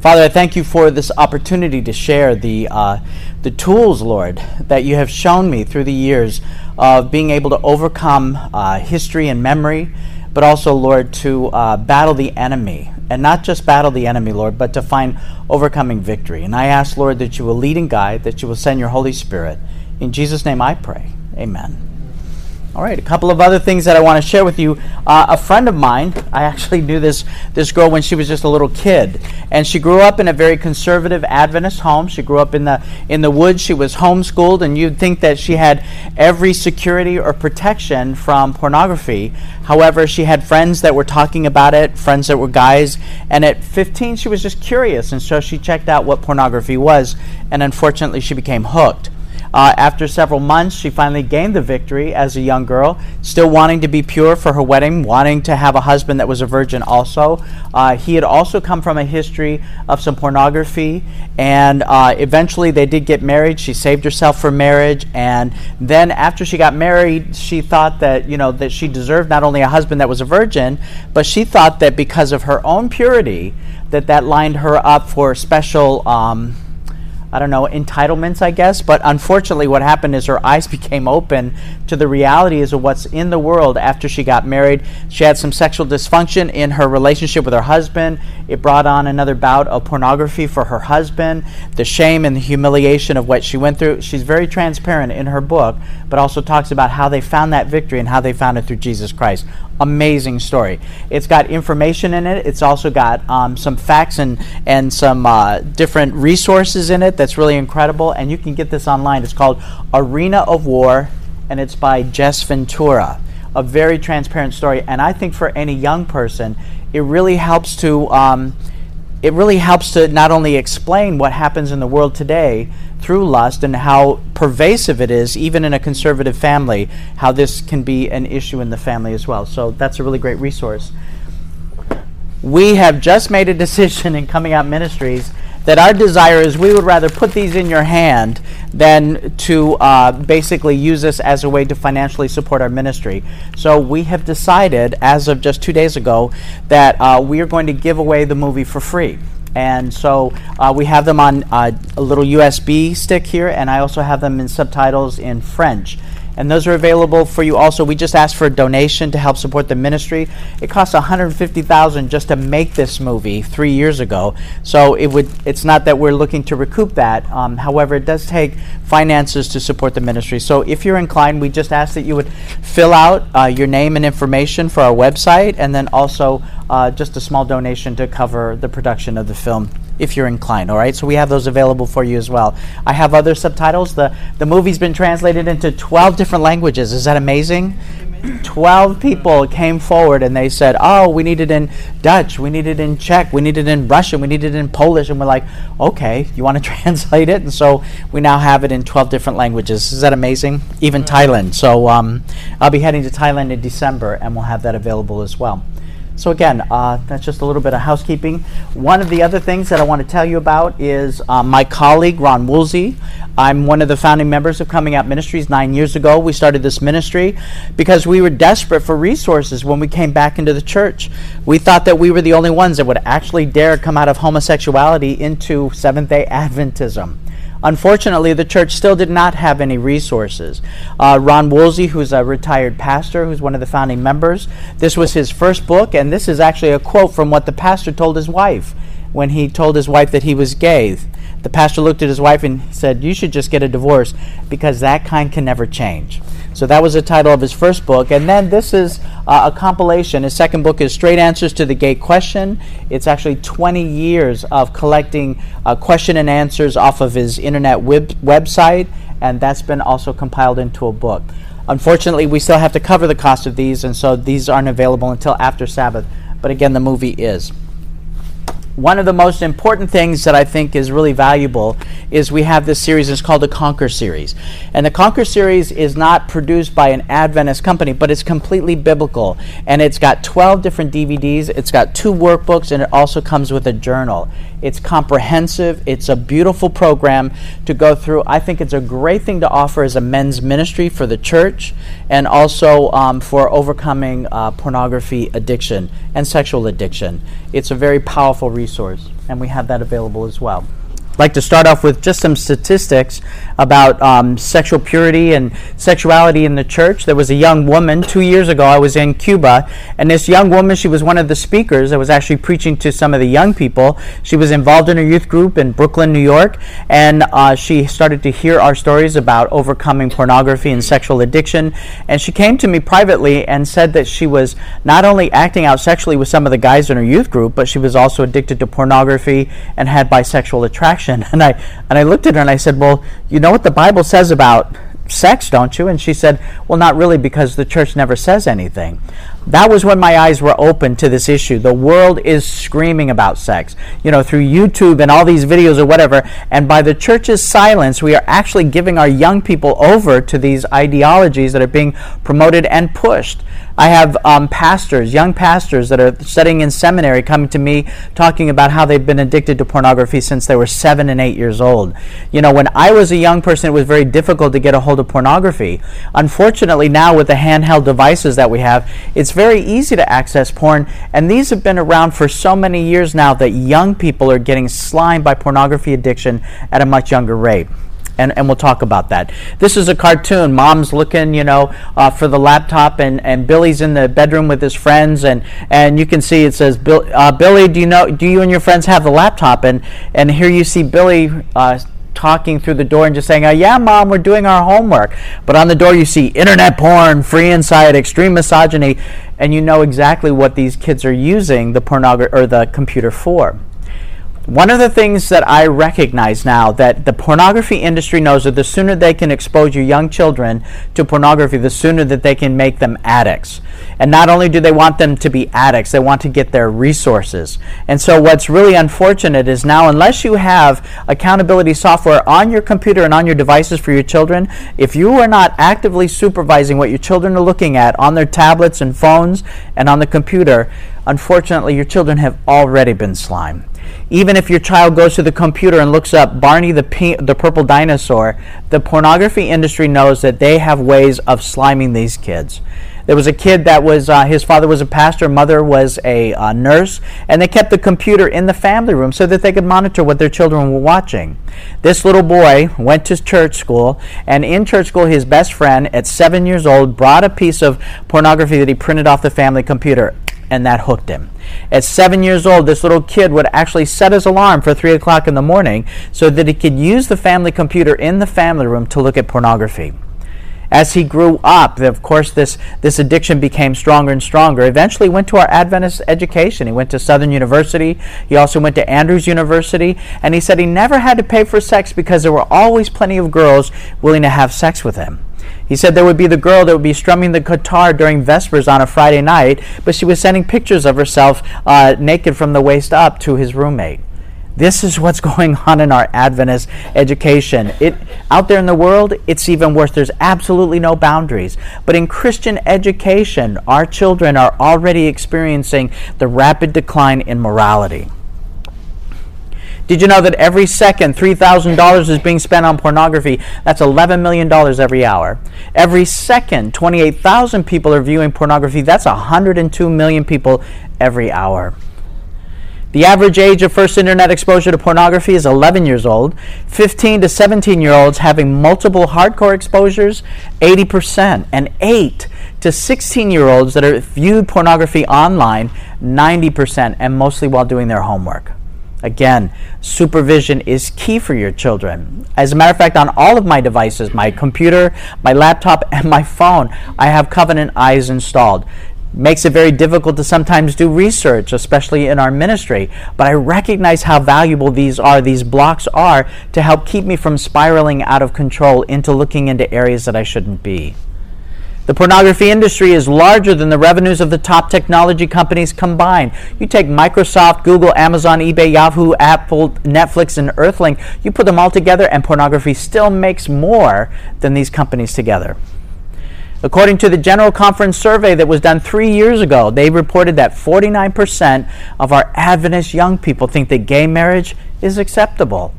Father, I thank you for this opportunity to share the tools, Lord, that you have shown me through the years of being able to overcome history and memory, but also, Lord, to battle the enemy. And not just battle the enemy, Lord, but to find overcoming victory. And I ask, Lord, that you will lead and guide, that you will send your Holy Spirit. In Jesus' name I pray. Amen. All right, a couple of other things that I want to share with you. A friend of mine, I actually knew this girl when she was just a little kid. And she grew up in a very conservative Adventist home. She grew up in the woods. She was homeschooled, and you'd think that she had every security or protection from pornography. However, she had friends that were talking about it, friends that were guys. And at 15, she was just curious, and so she checked out what pornography was. And unfortunately, she became hooked. After several months, she finally gained the victory as a young girl, still wanting to be pure for her wedding, wanting to have a husband that was a virgin also. He had also come from a history of some pornography, and eventually they did get married. She saved herself for marriage, and then after she got married, she thought that, that she deserved not only a husband that was a virgin, but she thought that because of her own purity, that lined her up for special entitlements, I guess. But unfortunately, what happened is her eyes became open to the realities of what's in the world after she got married. She had some sexual dysfunction in her relationship with her husband. It brought on another bout of pornography for her husband, the shame and the humiliation of what she went through. She's very transparent in her book, but also talks about how they found that victory and how they found it through Jesus Christ. Amazing story. It's got information in it. It's also got some facts and some different resources in it that's really incredible. And you can get this online. It's called Arena of War, and it's by Jess Ventura. A very transparent story. And I think for any young person, it really helps to not only explain what happens in the world today through lust and how pervasive it is, even in a conservative family, how this can be an issue in the family as well. So that's a really great resource. We have just made a decision in Coming Out Ministries that our desire is we would rather put these in your hand than to basically use this as a way to financially support our ministry. So we have decided, as of just 2 days ago, that we are going to give away the movie for free. And so we have them on a little USB stick here, and I also have them in subtitles in French. And those are available for you also. We just asked for a donation to help support the ministry. It cost $150,000 just to make this movie 3 years ago. So it's not that we're looking to recoup that. However, it does take finances to support the ministry. So if you're inclined, we just ask that you would fill out your name and information for our website, and then also just a small donation to cover the production of the film, if you're inclined, all right? So we have those available for you as well. I have other subtitles. The movie's been translated into 12 different languages. Is that amazing? 12 people came forward and they said, oh, we need it in Dutch, we need it in Czech, we need it in Russian, we need it in Polish. And we're like, okay, you want to translate it? And so we now have it in 12 different languages. Is that amazing? Even Thailand. So I'll be heading to Thailand in December, and we'll have that available as well. So again, that's just a little bit of housekeeping. One of the other things that I want to tell you about is my colleague, Ron Woolsey. I'm one of the founding members of Coming Out Ministries. 9 years ago, we started this ministry because we were desperate for resources when we came back into the church. We thought that we were the only ones that would actually dare come out of homosexuality into Seventh-day Adventism. Unfortunately, the church still did not have any resources. Ron Woolsey, who's a retired pastor, who's one of the founding members, this was his first book, and this is actually a quote from what the pastor told his wife when he told his wife that he was gay. The pastor looked at his wife and said, you should just get a divorce because that kind can never change. So that was the title of his first book. And then this is a compilation. His second book is Straight Answers to the Gay Question. It's actually 20 years of collecting question and answers off of his internet website, and that's been also compiled into a book. Unfortunately, we still have to cover the cost of these, and so these aren't available until after Sabbath. But again, the movie is. One of the most important things that I think is really valuable is we have this series. It's called the Conquer Series. And the Conquer Series is not produced by an Adventist company, but it's completely biblical. And it's got 12 different DVDs. It's got 2 workbooks, and it also comes with a journal. It's comprehensive. It's a beautiful program to go through. I think it's a great thing to offer as a men's ministry for the church, and also for overcoming pornography addiction and sexual addiction. It's a very powerful resource. and we have that available as well. I'd like to start off with just some statistics about sexual purity and sexuality in the church. There was a young woman 2 years ago. I was in Cuba, and this young woman, she was one of the speakers. I was actually preaching to some of the young people. She was involved in a youth group in Brooklyn, New York, and she started to hear our stories about overcoming pornography and sexual addiction. And she came to me privately and said that she was not only acting out sexually with some of the guys in her youth group, but she was also addicted to pornography and had bisexual attraction. And I looked at her and I said, well, you know what the Bible says about sex, don't you? And she said, well, not really, because the church never says anything. That was when my eyes were open to this issue. The world is screaming about sex, you know, through YouTube and all these videos or whatever. And by the church's silence, we are actually giving our young people over to these ideologies that are being promoted and pushed. I have pastors, young pastors that are studying in seminary coming to me talking about how they've been addicted to pornography since they were 7 and 8 years old. You know, when I was a young person, it was very difficult to get a hold of pornography. Unfortunately, now with the handheld devices that we have, it's very easy to access porn, and these have been around for so many years now that young people are getting slimed by pornography addiction at a much younger rate. And we'll talk about that. This is a cartoon. Mom's looking, you know, for the laptop, and Billy's in the bedroom with his friends, and you can see it says, Billy, do you and your friends have the laptop? And here you see Billy talking through the door and just saying, oh, yeah, Mom, we're doing our homework. But on the door you see internet porn, free insight, extreme misogyny, and you know exactly what these kids are using the pornography or the computer for. One of the things that I recognize now that the pornography industry knows that the sooner they can expose your young children to pornography, the sooner that they can make them addicts. And not only do they want them to be addicts, they want to get their resources. And so what's really unfortunate is now, unless you have accountability software on your computer and on your devices for your children, if you are not actively supervising what your children are looking at on their tablets and phones and on the computer, unfortunately your children have already been slimed. Even if your child goes to the computer and looks up Barney the Purple Dinosaur, the pornography industry knows that they have ways of sliming these kids. There was a kid that was, his father was a pastor, mother was a nurse, and they kept the computer in the family room so that they could monitor what their children were watching. This little boy went to church school, and in church school, his best friend at 7 years old brought a piece of pornography that he printed off the family computer, and that hooked him. At 7 years old, this little kid would actually set his alarm for 3 o'clock in the morning so that he could use the family computer in the family room to look at pornography. As he grew up, of course, this addiction became stronger and stronger. Eventually went to our Adventist education. He went to Southern University. He also went to Andrews University. And he said he never had to pay for sex because there were always plenty of girls willing to have sex with him. He said there would be the girl that would be strumming the guitar during Vespers on a Friday night, but she was sending pictures of herself naked from the waist up to his roommate. This is what's going on in our Adventist education. Out there in the world, it's even worse. There's absolutely no boundaries. But in Christian education, our children are already experiencing the rapid decline in morality. Did you know that every second $3,000 is being spent on pornography? That's $11 million every hour. Every second, 28,000 people are viewing pornography. That's 102 million people every hour. The average age of first internet exposure to pornography is 11 years old. 15 to 17-year-olds having multiple hardcore exposures, 80%. And 8 to 16-year-olds that are viewed pornography online, 90%, and mostly while doing their homework. Again, supervision is key for your children. As a matter of fact, on all of my devices, my computer, my laptop, and my phone, I have Covenant Eyes installed. Makes it very difficult to sometimes do research, especially in our ministry, but I recognize how valuable these blocks are to help keep me from spiraling out of control into looking into areas that I shouldn't be. The pornography industry is larger than the revenues of the top technology companies combined. You take Microsoft, Google, Amazon, eBay, Yahoo, Apple, Netflix, and Earthlink, you put them all together, and pornography still makes more than these companies together. According to the General Conference survey that was done 3 years ago, they reported that 49% of our Adventist young people think that gay marriage is acceptable.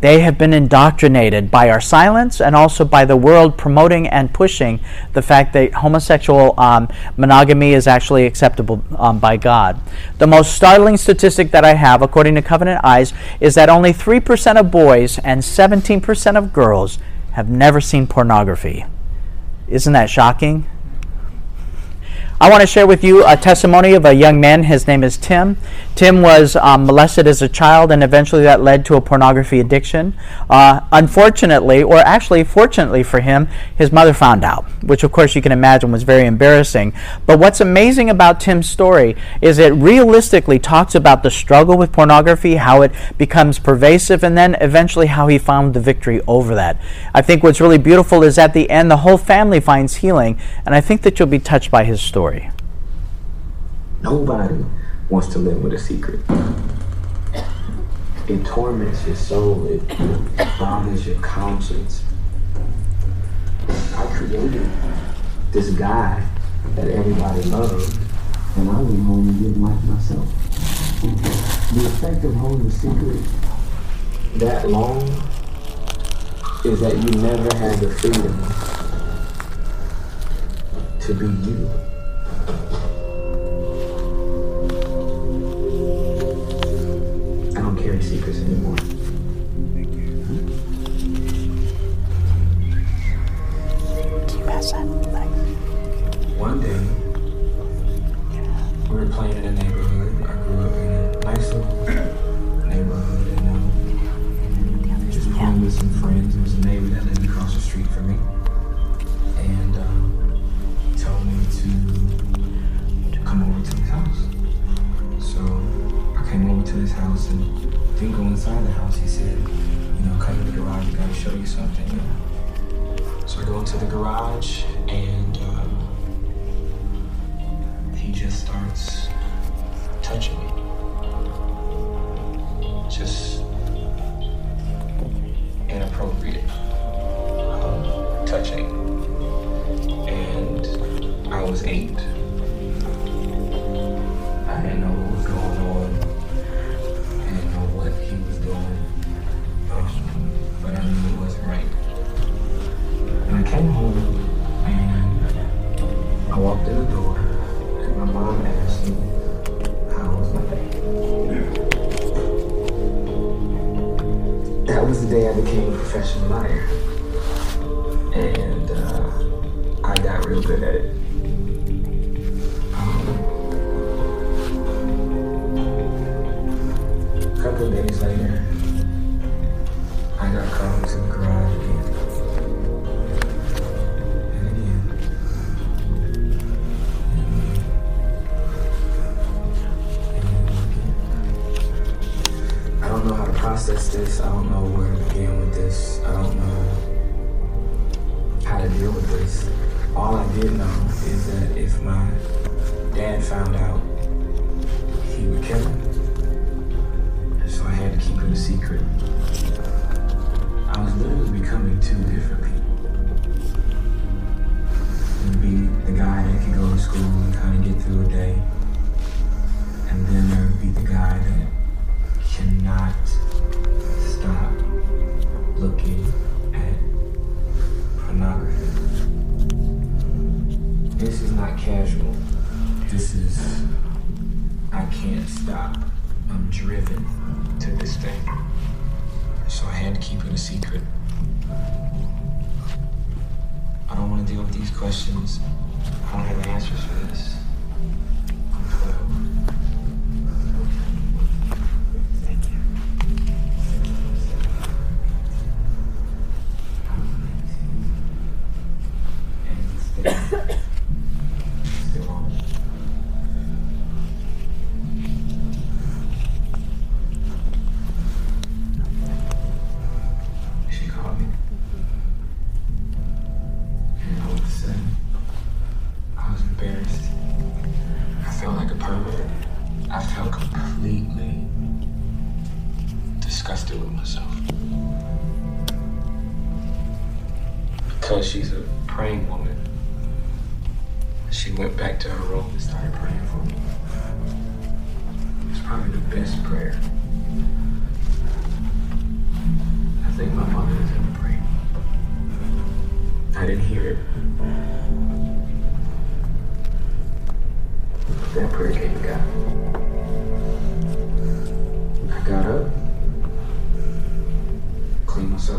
They have been indoctrinated by our silence and also by the world promoting and pushing the fact that homosexual monogamy is actually acceptable by God. The most startling statistic that I have, according to Covenant Eyes, is that only 3% of boys and 17% of girls have never seen pornography. Isn't that shocking? I want to share with you a testimony of a young man. His name is Tim. Tim was molested as a child, and eventually that led to a pornography addiction. Unfortunately, or actually fortunately for him, his mother found out, which of course you can imagine was very embarrassing. But what's amazing about Tim's story is it realistically talks about the struggle with pornography, how it becomes pervasive, and then eventually how he found the victory over that. I think what's really beautiful is at the end, the whole family finds healing, and I think that you'll be touched by his story. Nobody wants to live with a secret. It torments your soul. It bothers your conscience. I created this guy that everybody loved, and I went home and didn't like myself. The effect of holding a secret that long is that you never had the freedom to be you. I don't carry secrets anymore. Thank you. Keep us up. One day, we were playing in a neighborhood. I grew up in a nice little neighborhood, and just playing with some friends. There was a neighbor that lived across the street from me, and he told me to come over to his house. So I came over to his house and didn't go inside the house. He said, come to the garage, I gotta show you something. So I go into the garage and he just starts touching me. Just inappropriate touching. And I was 8. I didn't know what was going on. He was doing, but I knew it wasn't right. And I came home and I walked in the door and my mom asked me how was my day. That was the day I became a professional liar, and I got real good at it. A couple of days later, I got called to the garage again. And again. And again. I don't know how to process this. I don't know where to begin with this. I don't know how to deal with this. All I did know is that if my dad found out, he would kill him. So I had to keep it a secret. I was literally becoming 2 different people. There'd be the guy that could go to school and kind of get through a day. And then there would be the guy that cannot stop looking at pornography. This is not casual. This is, I can't stop. I'm driven to this thing. So I had to keep it a secret. I don't want to deal with these questions. I don't have answers for this. I'm 12. Thank you. And still on. She's a praying woman. She went back to her room and started praying for me. It's probably the best prayer.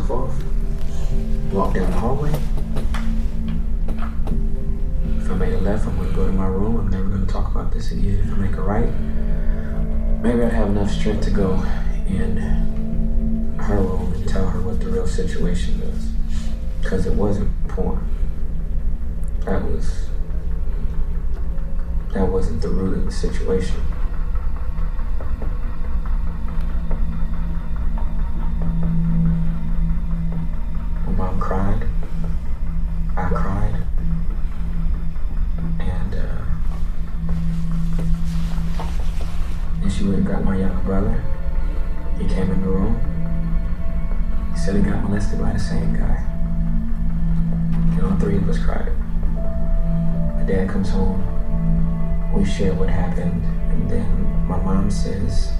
and forth, walk down the hallway. If I made a left, I'm gonna go to my room. I'm never gonna talk about this again. If I make a right, maybe I'd have enough strength to go in her room and tell her what the real situation is. Because it wasn't porn. That wasn't the root of the situation. My mom cried. I cried. And she went and got my younger brother. He came in the room. He said he got molested by the same guy. And all three of us cried. My dad comes home. We share what happened, and then my mom says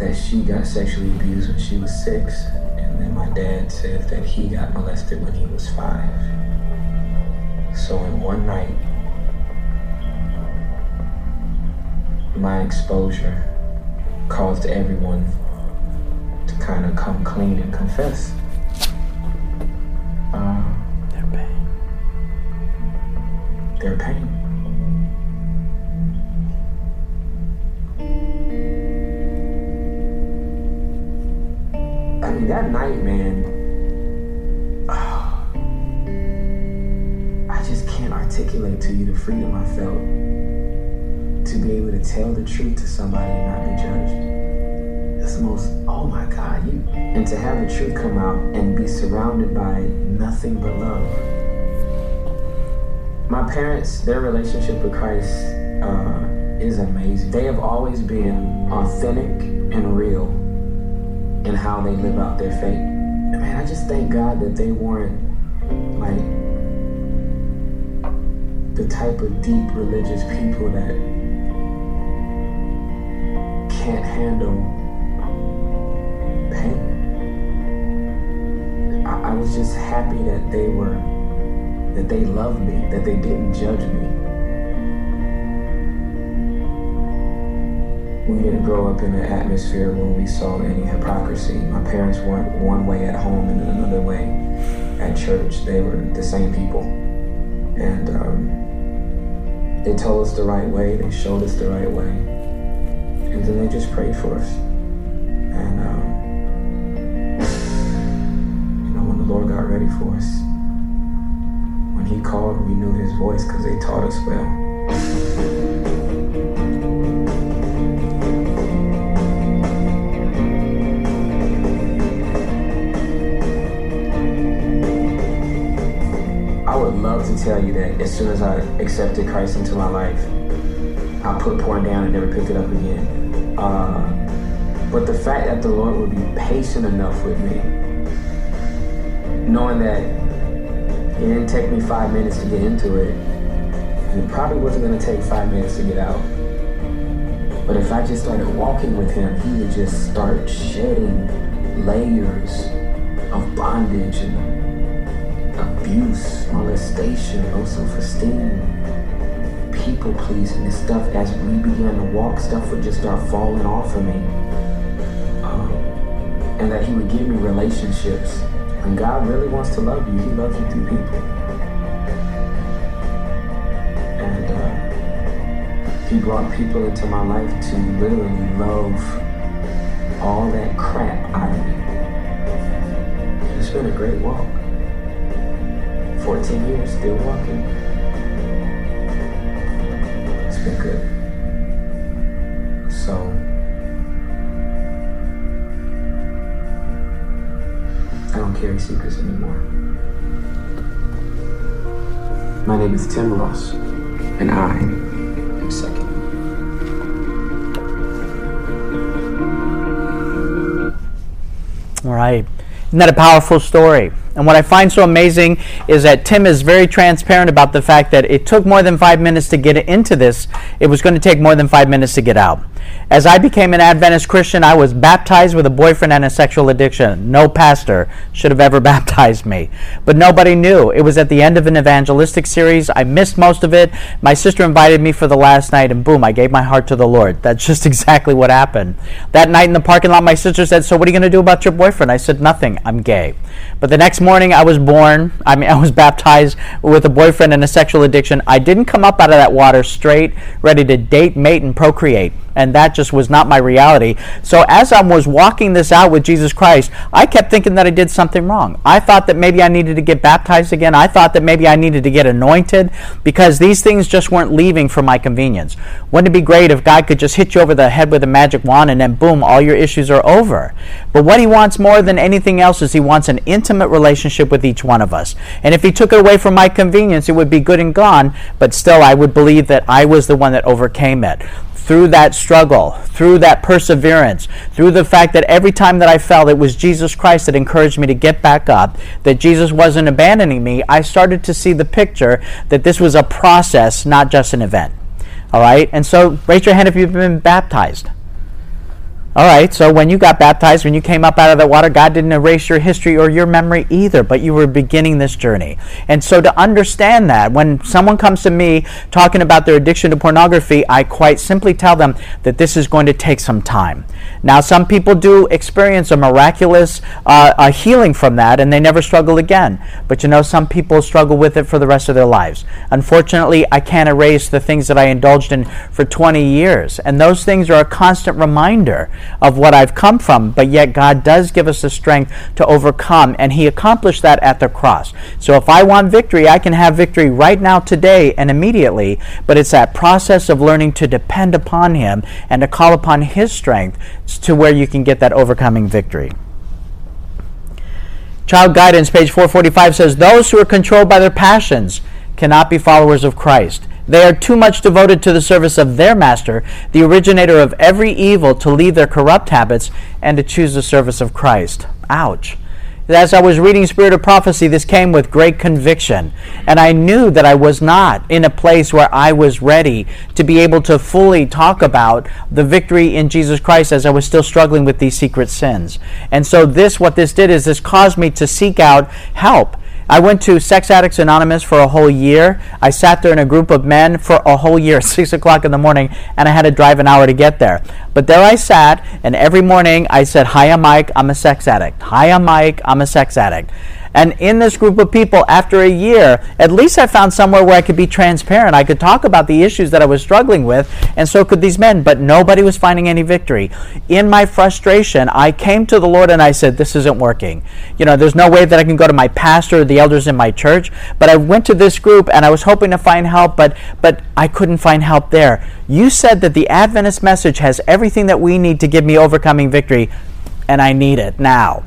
that she got sexually abused when she was 6, and then my dad says that he got molested when he was 5. So in one night, my exposure caused everyone to kind of come clean and confess. Their pain. I mean, that night, man, I just can't articulate to you the freedom I felt to be able to tell the truth to somebody and not be judged. It's the most, oh my God, you. And to have the truth come out and be surrounded by nothing but love. My parents, their relationship with Christ is amazing. They have always been authentic and real and how they live out their faith. And man, I just thank God that they weren't like the type of deep religious people that can't handle pain. I was just happy that they loved me, that they didn't judge me. We didn't grow up in an atmosphere where we saw any hypocrisy. My parents weren't one way at home and another way at church. They were the same people. And they told us the right way, they showed us the right way, and then they just prayed for us. And when the Lord got ready for us, when he called, we knew his voice because they taught us well. To tell you that as soon as I accepted Christ into my life, I put porn down and never picked it up again. But the fact that the Lord would be patient enough with me, knowing that it didn't take me 5 minutes to get into it, and it probably wasn't going to take 5 minutes to get out. But if I just started walking with him, he would just start shedding layers of bondage and abuse, molestation, low self-esteem, people pleasing, this stuff. As we began to walk, stuff would just start falling off of me. And that he would give me relationships. And God really wants to love you. He loves you through people. And he brought people into my life to literally love all that crap out of me. It's been a great walk. 14 years, still walking. It's been good. So, I don't carry secrets anymore. My name is Tim Ross, and I am second. All right. Isn't that a powerful story? And what I find so amazing is that Tim is very transparent about the fact that it took more than 5 minutes to get into this. It was going to take more than 5 minutes to get out. As I became an Adventist Christian, I was baptized with a boyfriend and a sexual addiction. No pastor should have ever baptized me. But nobody knew. It was at the end of an evangelistic series. I missed most of it. My sister invited me for the last night, and boom, I gave my heart to the Lord. That's just exactly what happened. That night in the parking lot, my sister said, "So what are you going to do about your boyfriend?" I said, "Nothing. I'm gay." But the next morning, I was baptized with a boyfriend and a sexual addiction. I didn't come up out of that water straight, ready to date, mate, and procreate. And that just was not my reality. So as I was walking this out with Jesus Christ, I kept thinking that I did something wrong. I thought that maybe I needed to get baptized again. I thought that maybe I needed to get anointed, because these things just weren't leaving for my convenience. Wouldn't it be great if God could just hit you over the head with a magic wand and then boom, all your issues are over? But what he wants more than anything else is he wants an intimate relationship with each one of us. And if he took it away from my convenience, it would be good and gone, but still I would believe that I was the one that overcame it. Through that struggle, through that perseverance, through the fact that every time that I fell, it was Jesus Christ that encouraged me to get back up, that Jesus wasn't abandoning me, I started to see the picture that this was a process, not just an event. All right? And so raise your hand if you've been baptized. All right, so when you got baptized, when you came up out of the water, God didn't erase your history or your memory either, but you were beginning this journey. And so to understand that, when someone comes to me talking about their addiction to pornography, I quite simply tell them that this is going to take some time. Now, some people do experience a miraculous healing from that, and they never struggle again. But you know, some people struggle with it for the rest of their lives. Unfortunately, I can't erase the things that I indulged in for 20 years, and those things are a constant reminder of what I've come from, but yet God does give us the strength to overcome, and he accomplished that at the cross. So if I want victory, I can have victory right now, today, and immediately, but it's that process of learning to depend upon him and to call upon his strength to where you can get that overcoming victory. Child Guidance, page 445, says, "Those who are controlled by their passions cannot be followers of Christ. They are too much devoted to the service of their master, the originator of every evil, to leave their corrupt habits and to choose the service of Christ." Ouch. As I was reading Spirit of Prophecy, this came with great conviction. And I knew that I was not in a place where I was ready to be able to fully talk about the victory in Jesus Christ, as I was still struggling with these secret sins. And so this caused me to seek out help. I went to Sex Addicts Anonymous for a whole year. I sat there in a group of men for a whole year, 6 o'clock in the morning, and I had to drive an hour to get there. But there I sat, and every morning I said, "Hi, I'm Mike, I'm a sex addict. Hi, I'm Mike, I'm a sex addict." And in this group of people, after a year, at least I found somewhere where I could be transparent. I could talk about the issues that I was struggling with, and so could these men, but nobody was finding any victory. In my frustration, I came to the Lord and I said, "This isn't working. You know, there's no way that I can go to my pastor or the elders in my church." But I went to this group and I was hoping to find help, but I couldn't find help there. You said that the Adventist message has everything that we need to give me overcoming victory, and I need it now.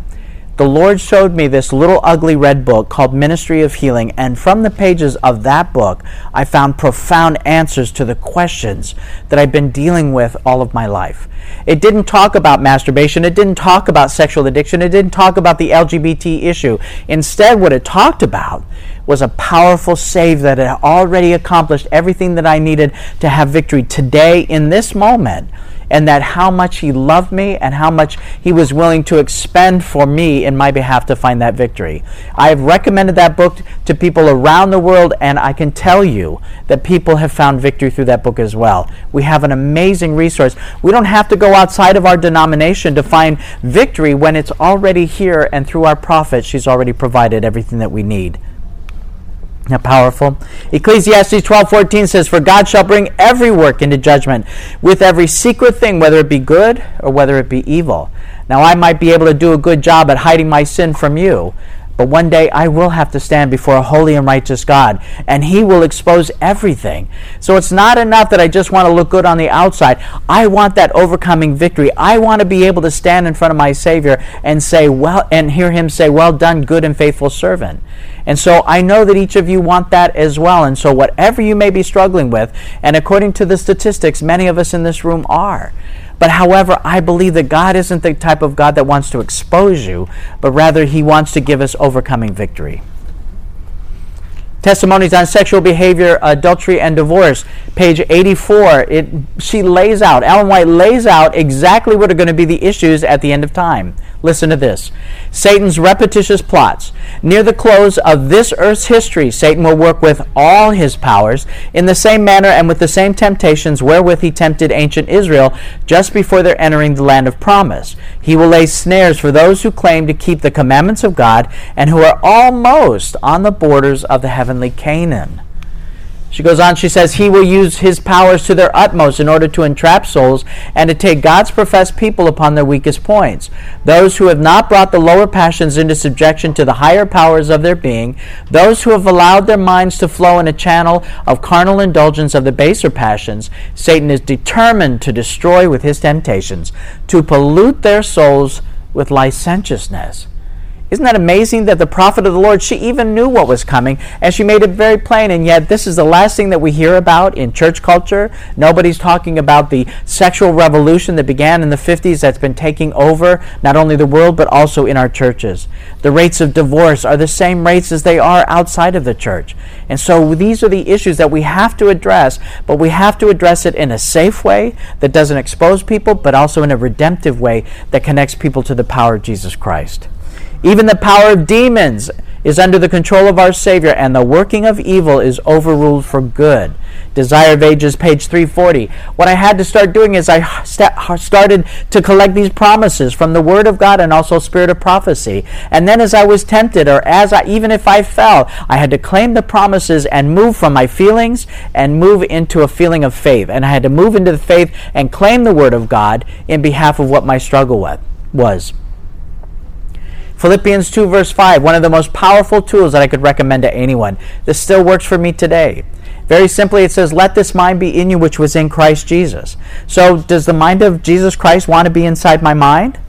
The Lord showed me this little ugly red book called Ministry of Healing, and from the pages of that book, I found profound answers to the questions that I've been dealing with all of my life. It didn't talk about masturbation. It didn't talk about sexual addiction. It didn't talk about the LGBT issue. Instead, what it talked about was a powerful save that had already accomplished everything that I needed to have victory today in this moment, and that how much he loved me and how much he was willing to expend for me in my behalf to find that victory. I have recommended that book to people around the world, and I can tell you that people have found victory through that book as well. We have an amazing resource. We don't have to go outside of our denomination to find victory when it's already here, and through our prophet, she's already provided everything that we need. Now, powerful. Ecclesiastes 12:14 says, "For God shall bring every work into judgment with every secret thing, whether it be good or whether it be evil." Now, I might be able to do a good job at hiding my sin from you, but one day I will have to stand before a holy and righteous God, and he will expose everything. So it's not enough that I just want to look good on the outside. I want that overcoming victory. I want to be able to stand in front of my Savior and say, well, and hear him say, "Well done, good and faithful servant." And so I know that each of you want that as well. And so whatever you may be struggling with, and according to the statistics, many of us in this room are, But however, I believe that God isn't the type of God that wants to expose you, but rather he wants to give us overcoming victory. Testimonies on Sexual Behavior, Adultery, and Divorce, page 84. She lays out, Ellen White lays out exactly what are going to be the issues at the end of time. Listen to this. Satan's repetitious plots. Near the close of this earth's history, Satan will work with all his powers in the same manner and with the same temptations wherewith he tempted ancient Israel just before their entering the land of promise. He will lay snares for those who claim to keep the commandments of God and who are almost on the borders of the heavenly Canaan. She goes on, she says, he will use his powers to their utmost in order to entrap souls and to take God's professed people upon their weakest points. Those who have not brought the lower passions into subjection to the higher powers of their being, those who have allowed their minds to flow in a channel of carnal indulgence of the baser passions, Satan is determined to destroy with his temptations, to pollute their souls with licentiousness. Isn't that amazing that the prophet of the Lord, she even knew what was coming, and she made it very plain, and yet this is the last thing that we hear about in church culture. Nobody's talking about the sexual revolution that began in the 50s that's been taking over not only the world, but also in our churches. The rates of divorce are the same rates as they are outside of the church. And so these are the issues that we have to address, but we have to address it in a safe way that doesn't expose people, but also in a redemptive way that connects people to the power of Jesus Christ. Even the power of demons is under the control of our Savior, and the working of evil is overruled for good. Desire of Ages, page 340. What I had to start doing is I started to collect these promises from the Word of God and also Spirit of Prophecy. And then as I was tempted, or even if I fell, I had to claim the promises and move from my feelings and move into a feeling of faith. And I had to move into the faith and claim the Word of God in behalf of what my struggle was. Philippians 2 verse 5, one of the most powerful tools that I could recommend to anyone. This still works for me today. Very simply, it says, let this mind be in you which was in Christ Jesus. So does the mind of Jesus Christ want to be inside my mind?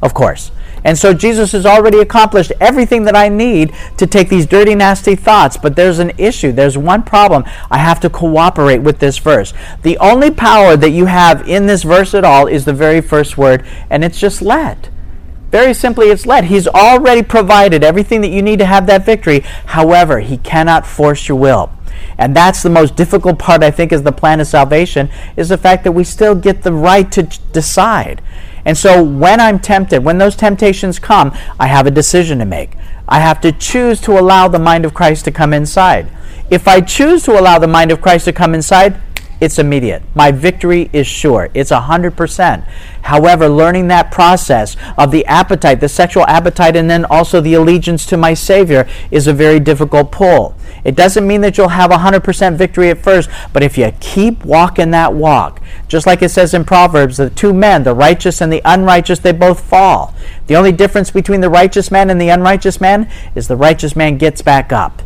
Of course. And so Jesus has already accomplished everything that I need to take these dirty, nasty thoughts. But there's an issue. There's one problem. I have to cooperate with this verse. The only power that you have in this verse at all is the very first word, and it's just let. Very simply, it's let. He's already provided everything that you need to have that victory. However, he cannot force your will. And that's the most difficult part, I think, is the plan of salvation, is the fact that we still get the right to decide. And so when I'm tempted, when those temptations come, I have a decision to make. I have to choose to allow the mind of Christ to come inside. If I choose to allow the mind of Christ to come inside, it's immediate. My victory is sure. It's 100%. However, learning that process of the appetite, the sexual appetite, and then also the allegiance to my Savior is a very difficult pull. It doesn't mean that you'll have 100% victory at first, but if you keep walking that walk, just like it says in Proverbs, the two men, the righteous and the unrighteous, they both fall. The only difference between the righteous man and the unrighteous man is the righteous man gets back up.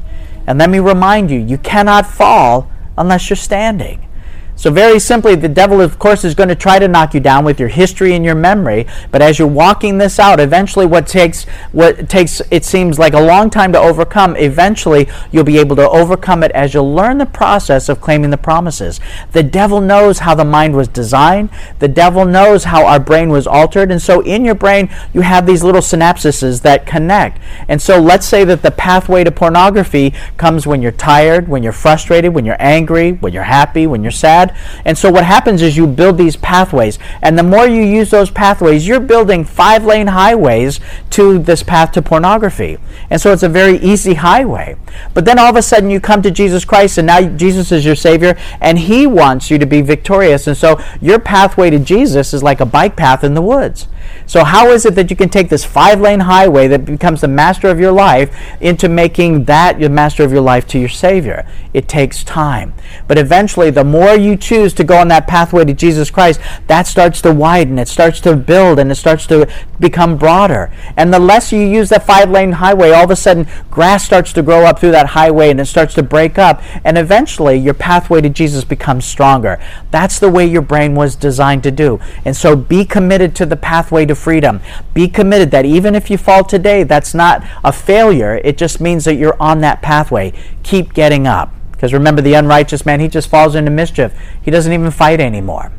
And let me remind you, you cannot fall unless you're standing. So very simply, the devil, of course, is going to try to knock you down with your history and your memory. But as you're walking this out, eventually what takes it seems like a long time to overcome, eventually you'll be able to overcome it as you'll learn the process of claiming the promises. The devil knows how the mind was designed. The devil knows how our brain was altered. And so in your brain, you have these little synapses that connect. And so let's say that the pathway to pornography comes when you're tired, when you're frustrated, when you're angry, when you're happy, when you're sad. And so what happens is you build these pathways, and the more you use those pathways, you're building 5-lane highways to this path to pornography. And so it's a very easy highway. But then all of a sudden you come to Jesus Christ, and now Jesus is your Savior, and he wants you to be victorious. And so your pathway to Jesus is like a bike path in the woods. So how is it that you can take this 5-lane highway that becomes the master of your life into making that the master of your life to your Savior? It takes time. But eventually, the more you choose to go on that pathway to Jesus Christ, that starts to widen, it starts to build, and it starts to become broader. And the less you use that 5-lane highway, all of a sudden, grass starts to grow up through that highway, and it starts to break up. And eventually, your pathway to Jesus becomes stronger. That's the way your brain was designed to do. And so be committed to the pathway to freedom. Be committed that even if you fall today, that's not a failure. It just means that you're on that pathway. Keep getting up. Because remember, the unrighteous man, he just falls into mischief. He doesn't even fight anymore.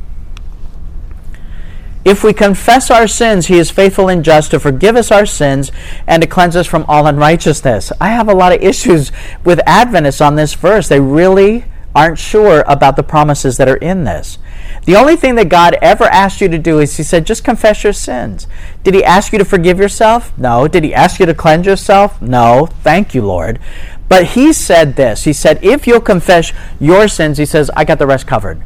If we confess our sins, he is faithful and just to forgive us our sins and to cleanse us from all unrighteousness. I have a lot of issues with Adventists on this verse. They really aren't sure about the promises that are in this. The only thing that God ever asked you to do is he said, just confess your sins. Did he ask you to forgive yourself? No. Did he ask you to cleanse yourself? No. Thank you, Lord. But he said this. He said, if you'll confess your sins, he says, I got the rest covered.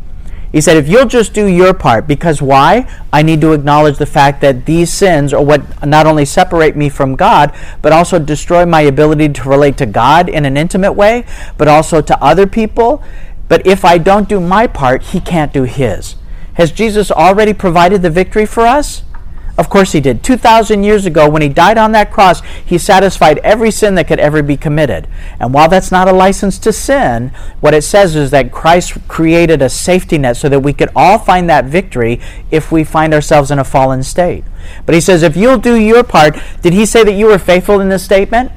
He said, if you'll just do your part, because why? I need to acknowledge the fact that these sins are what not only separate me from God, but also destroy my ability to relate to God in an intimate way, but also to other people. But if I don't do my part, he can't do his. Has Jesus already provided the victory for us? Of course he did. 2,000 years ago, when he died on that cross, he satisfied every sin that could ever be committed. And while that's not a license to sin, what it says is that Christ created a safety net so that we could all find that victory if we find ourselves in a fallen state. But he says, if you'll do your part, did he say that you were faithful in this statement?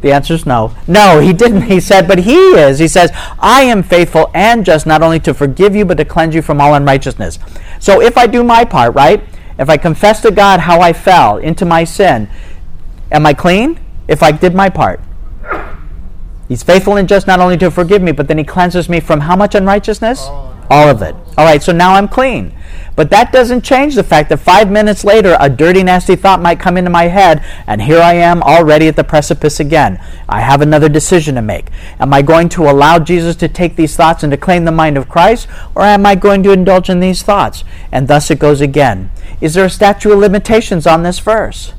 The answer is no. No, he didn't. He said, but he is. He says, I am faithful and just not only to forgive you, but to cleanse you from all unrighteousness. So if I do my part, right? If I confess to God how I fell into my sin, am I clean? If I did my part. He's faithful and just not only to forgive me, but then he cleanses me from how much unrighteousness? All of it. All right, so now I'm clean. But that doesn't change the fact that 5 minutes later, a dirty, nasty thought might come into my head, and here I am already at the precipice again. I have another decision to make. Am I going to allow Jesus to take these thoughts and to claim the mind of Christ, or am I going to indulge in these thoughts? And thus it goes again. Is there a statute of limitations on this verse?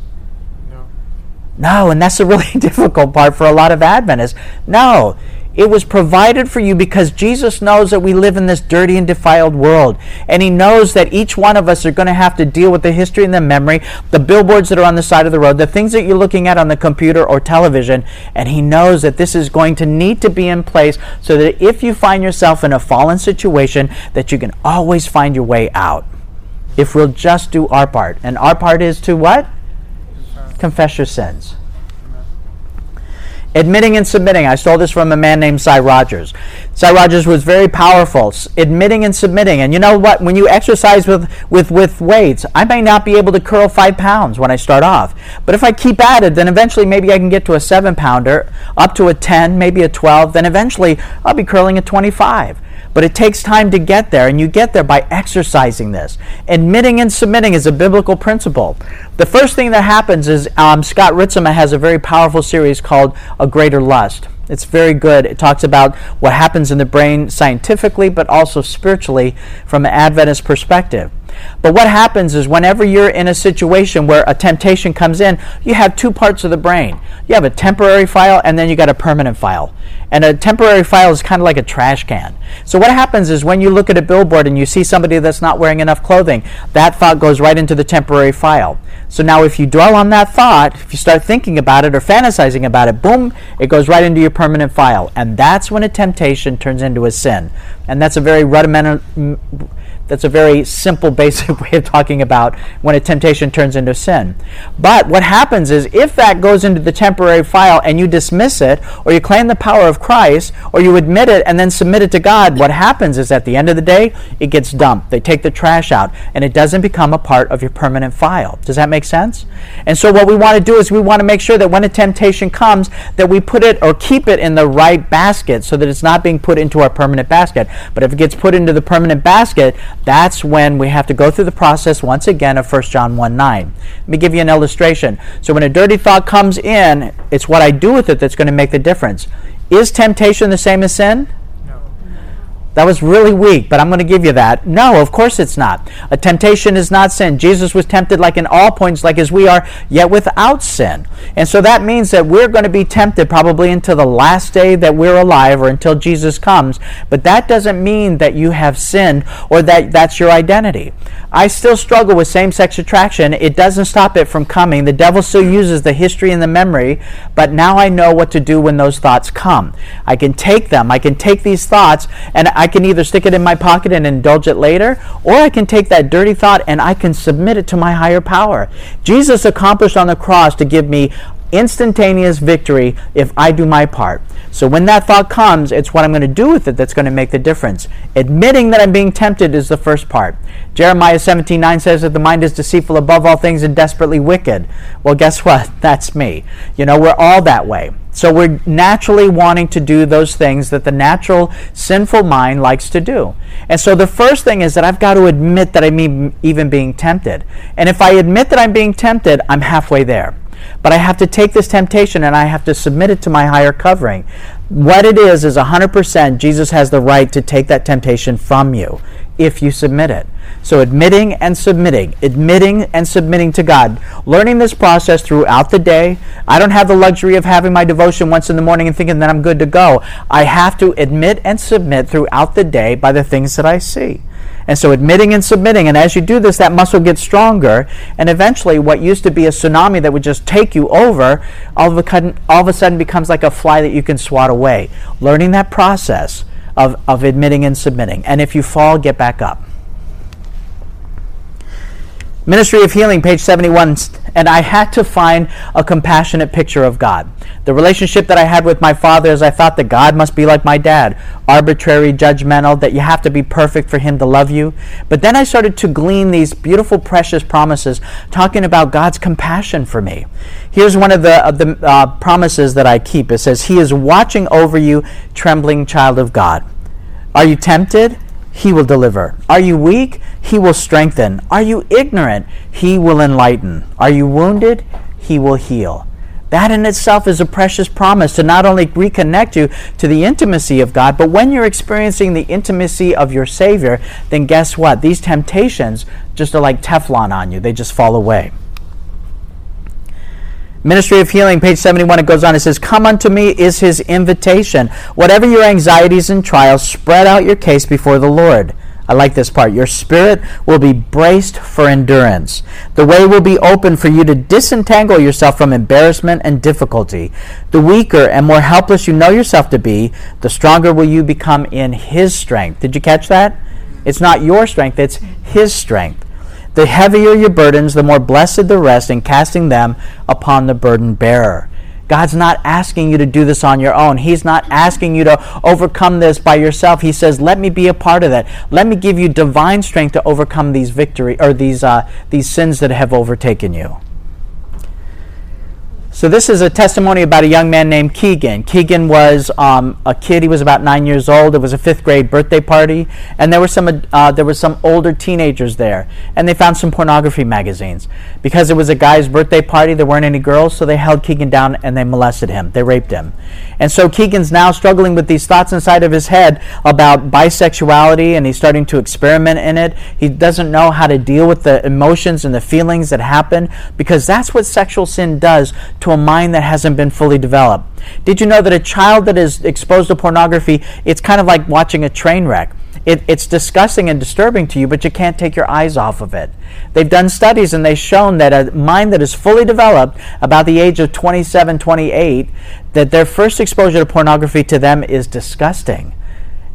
No, and that's a really difficult part for a lot of Adventists. No. It was provided for you because Jesus knows that we live in this dirty and defiled world. And he knows that each one of us are going to have to deal with the history and the memory, the billboards that are on the side of the road, the things that you're looking at on the computer or television. And he knows that this is going to need to be in place so that if you find yourself in a fallen situation, that you can always find your way out. If we'll just do our part. And our part is to what? Confess your sins. Admitting and submitting. I stole this from a man named Cy Rogers. Cy Rogers was very powerful. Admitting and submitting. And you know what? When you exercise with weights, I may not be able to curl 5 pounds when I start off. But if I keep at it, then eventually maybe I can get to a 7-pounder, up to a 10, maybe a 12. Then eventually I'll be curling a 25. But it takes time to get there, and you get there by exercising this. Admitting and submitting is a biblical principle. The first thing that happens is Scott Ritsema has a very powerful series called A Greater Lust. It's very good. It talks about what happens in the brain scientifically, but also spiritually from an Adventist perspective. But what happens is whenever you're in a situation where a temptation comes in, you have two parts of the brain. You have a temporary file, and then you got a permanent file. And a temporary file is kind of like a trash can. So what happens is when you look at a billboard and you see somebody that's not wearing enough clothing, that thought goes right into the temporary file. So now if you dwell on that thought, if you start thinking about it or fantasizing about it, boom, it goes right into your permanent file. And that's when a temptation turns into a sin. And that's a very rudimentary... That's a very simple, basic way of talking about when a temptation turns into sin. But what happens is if that goes into the temporary file and you dismiss it, or you claim the power of Christ, or you admit it and then submit it to God, what happens is at the end of the day, it gets dumped. They take the trash out, and it doesn't become a part of your permanent file. Does that make sense? And so what we want to do is we want to make sure that when a temptation comes, that we put it or keep it in the right basket so that it's not being put into our permanent basket. But if it gets put into the permanent basket, that's when we have to go through the process once again of 1 John 1:9. Let me give you an illustration. So when a dirty thought comes in, it's what I do with it that's going to make the difference. Is temptation the same as sin? No. That was really weak, but I'm going to give you that. No, of course it's not. A temptation is not sin. Jesus was tempted like in all points, like as we are, yet without sin. And so that means that we're going to be tempted probably until the last day that we're alive or until Jesus comes. But that doesn't mean that you have sinned or that that's your identity. I still struggle with same-sex attraction. It doesn't stop it from coming. The devil still uses the history and the memory, but now I know what to do when those thoughts come. I can take them. I can take these thoughts, and I can either stick it in my pocket and indulge it later, or I can take that dirty thought and I can submit it to my higher power. Jesus accomplished on the cross to give me instantaneous victory if I do my part. So when that thought comes, it's what I'm going to do with it that's going to make the difference. Admitting that I'm being tempted is the first part. Jeremiah 17:9 says that the mind is deceitful above all things and desperately wicked. Well, guess what? That's me. You know, we're all that way. So we're naturally wanting to do those things that the natural sinful mind likes to do. And so the first thing is that I've got to admit that I'm even being tempted. And if I admit that I'm being tempted, I'm halfway there. But I have to take this temptation and I have to submit it to my higher covering. What it is 100% Jesus has the right to take that temptation from you if you submit it. So admitting and submitting to God. Learning this process throughout the day. I don't have the luxury of having my devotion once in the morning and thinking that I'm good to go. I have to admit and submit throughout the day by the things that I see. And so admitting and submitting, and as you do this, that muscle gets stronger, and eventually what used to be a tsunami that would just take you over, all of a sudden becomes like a fly that you can swat away. Learning that process of admitting and submitting. And if you fall, get back up. Ministry of Healing, page 71, and I had to find a compassionate picture of God. The relationship that I had with my father is I thought that God must be like my dad, arbitrary, judgmental, that you have to be perfect for him to love you. But then I started to glean these beautiful, precious promises talking about God's compassion for me. Here's one of the promises that I keep. It says, He is watching over you, trembling child of God. Are you tempted? He will deliver. Are you weak? He will strengthen. Are you ignorant? He will enlighten. Are you wounded? He will heal. That in itself is a precious promise to not only reconnect you to the intimacy of God, but when you're experiencing the intimacy of your Savior, then guess what? These temptations just are like Teflon on you. They just fall away. Ministry of Healing, page 71, it goes on. It says, Come unto me is his invitation. Whatever your anxieties and trials, spread out your case before the Lord. I like this part. Your spirit will be braced for endurance. The way will be open for you to disentangle yourself from embarrassment and difficulty. The weaker and more helpless you know yourself to be, the stronger will you become in his strength. Did you catch that? It's not your strength, it's his strength. The heavier your burdens, the more blessed the rest in casting them upon the burden bearer. God's not asking you to do this on your own. He's not asking you to overcome this by yourself. He says, "Let me be a part of that. Let me give you divine strength to overcome these these sins that have overtaken you." So this is a testimony about a young man named Keegan. Keegan was a kid. He was about 9 years old. It was a fifth-grade birthday party, and there were some older teenagers there, and they found some pornography magazines. Because it was a guy's birthday party, there weren't any girls, so they held Keegan down and they molested him. They raped him. And so Keegan's now struggling with these thoughts inside of his head about bisexuality, and he's starting to experiment in it. He doesn't know how to deal with the emotions and the feelings that happen, because that's what sexual sin does to a mind that hasn't been fully developed. Did you know that a child that is exposed to pornography, it's kind of like watching a train wreck. It's disgusting and disturbing to you, but you can't take your eyes off of it. They've done studies and they've shown that a mind that is fully developed about the age of 27, 28, that their first exposure to pornography to them is disgusting.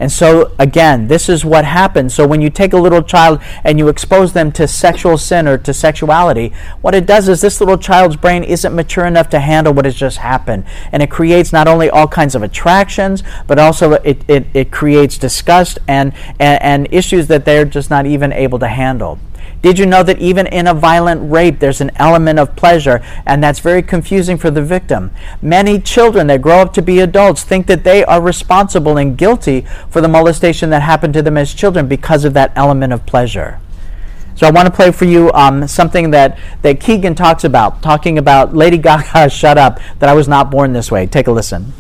And so, again, this is what happens. So when you take a little child and you expose them to sexual sin or to sexuality, what it does is this little child's brain isn't mature enough to handle what has just happened. And it creates not only all kinds of attractions, but also it creates disgust and issues that they're just not even able to handle. Did you know that even in a violent rape, there's an element of pleasure, and that's very confusing for the victim? Many children that grow up to be adults think that they are responsible and guilty for the molestation that happened to them as children because of that element of pleasure. So I want to play for you something that Keegan talking about Lady Gaga, Shut Up, That I Was Not Born This Way. Take a listen.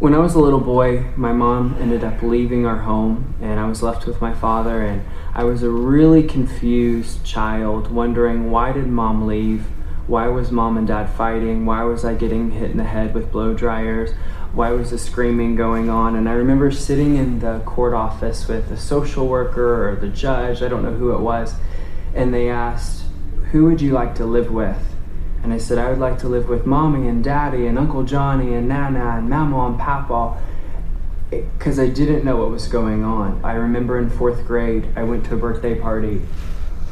When I was a little boy, my mom ended up leaving our home, and I was left with my father, and I was a really confused child, wondering, why did mom leave? Why was mom and dad fighting? Why was I getting hit in the head with blow dryers? Why was the screaming going on? And I remember sitting in the court office with the social worker or the judge, I don't know who it was, and they asked, who would you like to live with? And I said, I would like to live with Mommy and Daddy and Uncle Johnny and Nana and Mama and Papa, because I didn't know what was going on. I remember in 4th grade, I went to a birthday party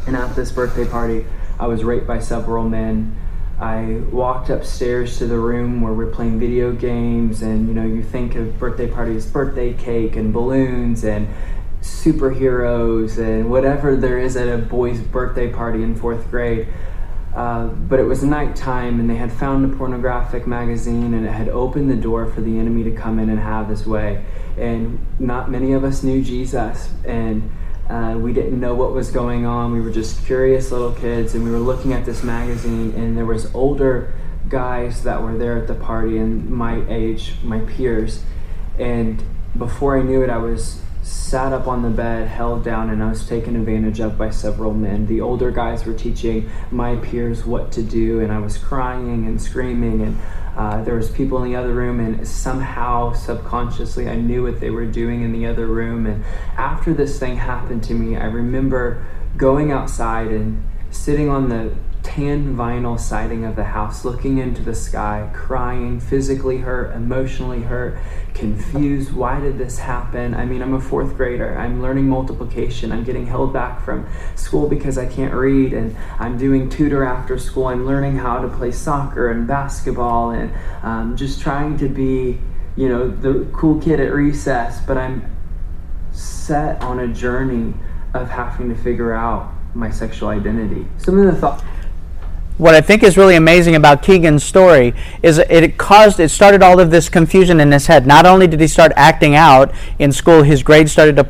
And at this birthday party, I was raped by several men. I walked upstairs to the room where we're playing video games, and you know, you think of birthday parties, birthday cake and balloons and superheroes and whatever there is at a boy's birthday party in fourth grade. But it was nighttime, and they had found a pornographic magazine, and it had opened the door for the enemy to come in and have his way. And not many of us knew Jesus, and we didn't know what was going on. We were just curious little kids, and we were looking at this magazine, and there was older guys that were there at the party, and my age, my peers. And before I knew it, I was sat up on the bed, held down, and I was taken advantage of by several men. The older guys were teaching my peers what to do, and I was crying and screaming, and there was people in the other room, and somehow subconsciously I knew what they were doing in the other room. And after this thing happened to me, I remember going outside and sitting on the tan vinyl siding of the house, looking into the sky, crying, physically hurt, emotionally hurt, confused. Why did this happen? I mean, I'm a fourth grader. I'm learning multiplication. I'm getting held back from school because I can't read, and I'm doing tutor after school. I'm learning how to play soccer and basketball, and just trying to be, you know, the cool kid at recess, but I'm set on a journey of having to figure out my sexual identity. Some of the thoughts. What I think is really amazing about Keegan's story is it started all of this confusion in his head. Not only did he start acting out in school, his grades started to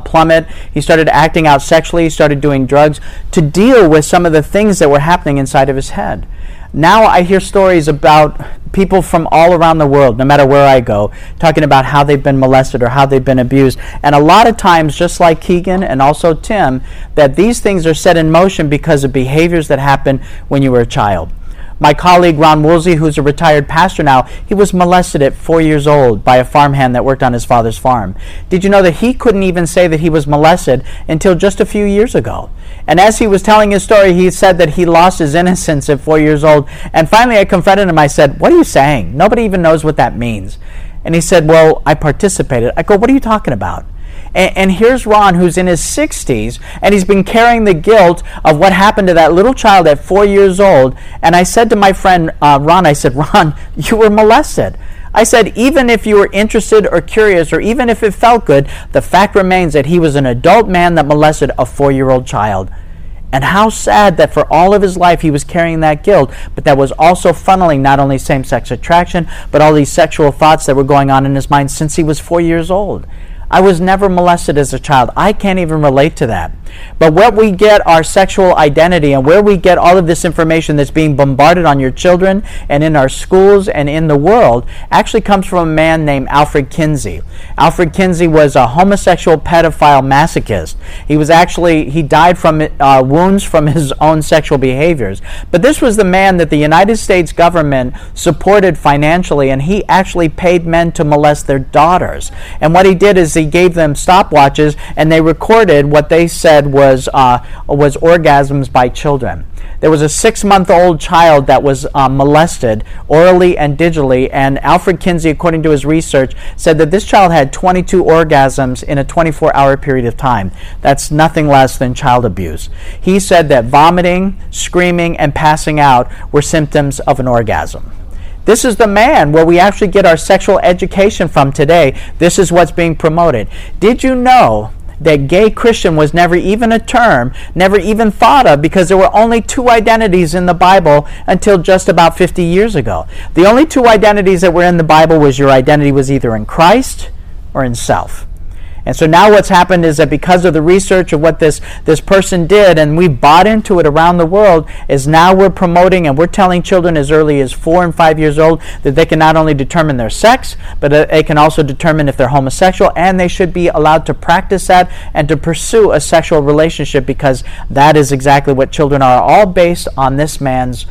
plummet. He started acting out sexually. He started doing drugs to deal with some of the things that were happening inside of his head. Now I hear stories about people from all around the world, no matter where I go, talking about how they've been molested or how they've been abused. And a lot of times, just like Keegan and also Tim, that these things are set in motion because of behaviors that happened when you were a child. My colleague Ron Woolsey, who's a retired pastor now, he was molested at 4 years old by a farmhand that worked on his father's farm. Did you know that he couldn't even say that he was molested until just a few years ago? And as he was telling his story, he said that he lost his innocence at 4 years old. And finally, I confronted him. I said, "What are you saying? Nobody even knows what that means." And he said, "Well, I participated." I go, "What are you talking about?" And here's Ron, who's in his 60s, and he's been carrying the guilt of what happened to that little child at 4 years old. And I said to my friend Ron, I said, "Ron, you were molested." I said, even if you were interested or curious, or even if it felt good, the fact remains that he was an adult man that molested a 4-year-old child. And how sad that for all of his life he was carrying that guilt, but that was also funneling not only same-sex attraction, but all these sexual thoughts that were going on in his mind since he was 4 years old. I was never molested as a child. I can't even relate to that. But what we get our sexual identity and where we get all of this information that's being bombarded on your children and in our schools and in the world actually comes from a man named Alfred Kinsey. Alfred Kinsey was a homosexual pedophile masochist. He died from wounds from his own sexual behaviors. But this was the man that the United States government supported financially, and he actually paid men to molest their daughters. And what he did is he gave them stopwatches, and they recorded what they said was orgasms by children. There was a 6-month-old child that was molested orally and digitally, and Alfred Kinsey, according to his research, said that this child had 22 orgasms in a 24-hour period of time. That's nothing less than child abuse. He said that vomiting, screaming, and passing out were symptoms of an orgasm. This is the man where we actually get our sexual education from today. This is what's being promoted. Did you know that gay Christian was never even a term, never even thought of, because there were only two identities in the Bible until just about 50 years ago? The only two identities that were in the Bible was your identity was either in Christ or in self. And so now what's happened is that because of the research of what this person did, and we bought into it around the world, is now we're promoting and we're telling children as early as 4 and 5 years old that they can not only determine their sex, but they can also determine if they're homosexual, and they should be allowed to practice that and to pursue a sexual relationship, because that is exactly what children are, all based on this man's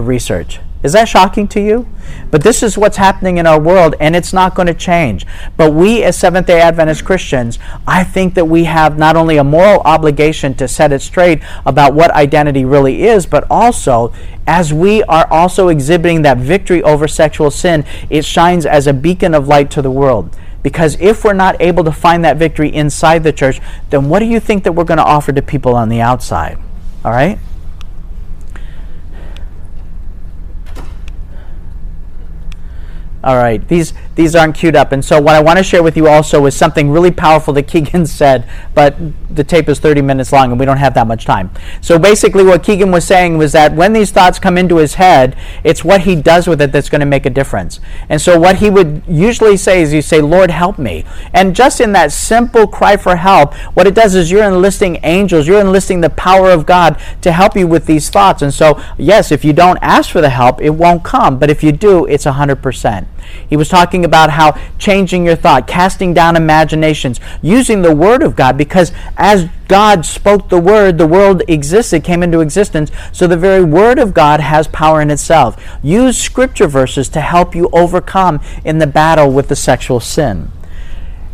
research. Is that shocking to you? But this is what's happening in our world, and it's not going to change. But we as Seventh-day Adventist Christians, I think that we have not only a moral obligation to set it straight about what identity really is, but also, as we are also exhibiting that victory over sexual sin, it shines as a beacon of light to the world. Because if we're not able to find that victory inside the church, then what do you think that we're going to offer to people on the outside? All right? All right, these aren't queued up. And so what I want to share with you also is something really powerful that Keegan said, but the tape is 30 minutes long and we don't have that much time. So basically what Keegan was saying was that when these thoughts come into his head, it's what he does with it that's going to make a difference. And so what he would usually say is you say, Lord, help me. And just in that simple cry for help, what it does is you're enlisting angels, you're enlisting the power of God to help you with these thoughts. And so, yes, if you don't ask for the help, it won't come. But if you do, it's 100%. He was talking about how changing your thought, casting down imaginations, using the Word of God, because as God spoke the Word, the world existed, came into existence, so the very Word of God has power in itself. Use Scripture verses to help you overcome in the battle with the sexual sin.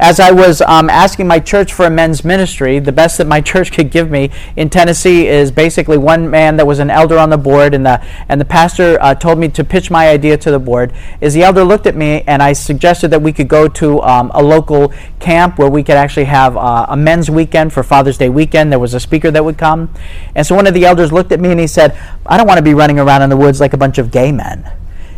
As I was asking my church for a men's ministry, the best that my church could give me in Tennessee is basically one man that was an elder on the board, and the pastor told me to pitch my idea to the board. Is the elder looked at me, and I suggested that we could go to a local camp where we could actually have a men's weekend for Father's Day weekend. There was a speaker that would come. And so one of the elders looked at me and he said, I don't want to be running around in the woods like a bunch of gay men.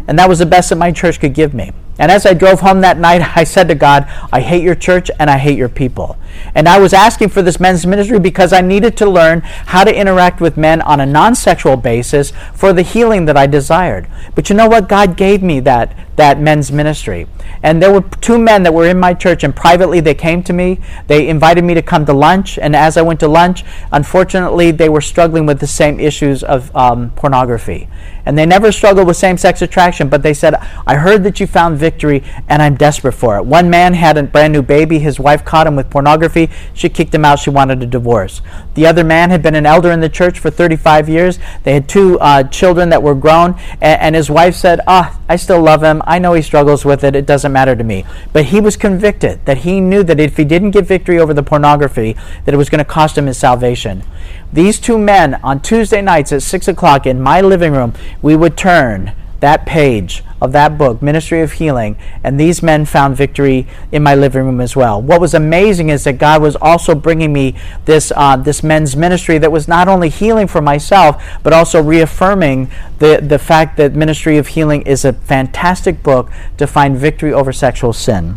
And that was the best that my church could give me. And as I drove home that night, I said to God, I hate your church and I hate your people. And I was asking for this men's ministry because I needed to learn how to interact with men on a non-sexual basis for the healing that I desired. But you know what? God gave me that men's ministry. And there were two men that were in my church, and privately they came to me. They invited me to come to lunch. And as I went to lunch, unfortunately, they were struggling with the same issues of pornography. And they never struggled with same-sex attraction, but they said, I heard that you found victory, and I'm desperate for it. One man had a brand new baby. His wife caught him with pornography. She kicked him out. She wanted a divorce. The other man had been an elder in the church for 35 years. They had two children that were grown, and his wife said, I still love him. I know he struggles with it. It doesn't matter to me. But he was convicted that he knew that if he didn't get victory over the pornography, that it was going to cost him his salvation. These two men, on Tuesday nights at 6 o'clock in my living room, we would turn that page of that book, Ministry of Healing, and these men found victory in my living room as well. What was amazing is that God was also bringing me this men's ministry that was not only healing for myself, but also reaffirming the fact that Ministry of Healing is a fantastic book to find victory over sexual sin.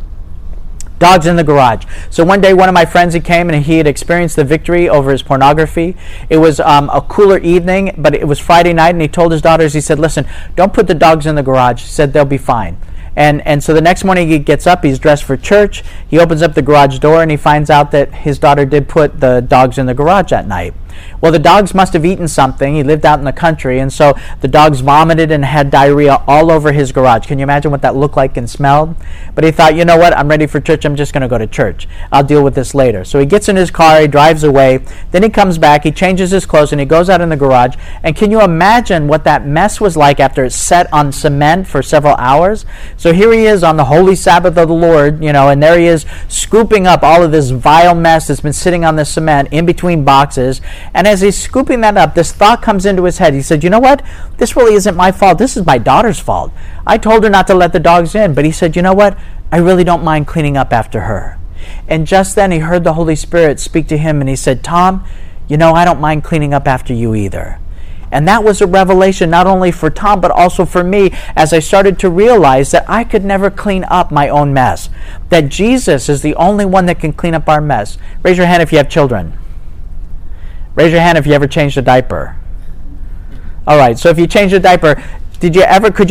Dogs in the garage. So one day, one of my friends, he came and he had experienced the victory over his pornography. It was a cooler evening, but it was Friday night, and he told his daughters, he said, listen, don't put the dogs in the garage. He said, they'll be fine. And so the next morning he gets up, he's dressed for church, he opens up the garage door, and he finds out that his daughter did put the dogs in the garage that night. Well, the dogs must have eaten something. He lived out in the country, and so the dogs vomited and had diarrhea all over his garage. Can you imagine what that looked like and smelled? But he thought, you know what, I'm ready for church. I'm just going to go to church. I'll deal with this later. So he gets in his car, he drives away, then he comes back, he changes his clothes, and he goes out in the garage. And can you imagine what that mess was like after it set on cement for several hours? So here he is on the holy Sabbath of the Lord, and there he is scooping up all of this vile mess that's been sitting on the cement in between boxes. And as he's scooping that up, this thought comes into his head. He said, you know what? This really isn't my fault. This is my daughter's fault. I told her not to let the dogs in. But he said, you know what? I really don't mind cleaning up after her. And just then he heard the Holy Spirit speak to him, and he said, Tom, I don't mind cleaning up after you either. And that was a revelation not only for Tom, but also for me, as I started to realize that I could never clean up my own mess, that Jesus is the only one that can clean up our mess. Raise your hand if you have children. Raise your hand if you ever changed a diaper. All right, so if you changed a diaper, could you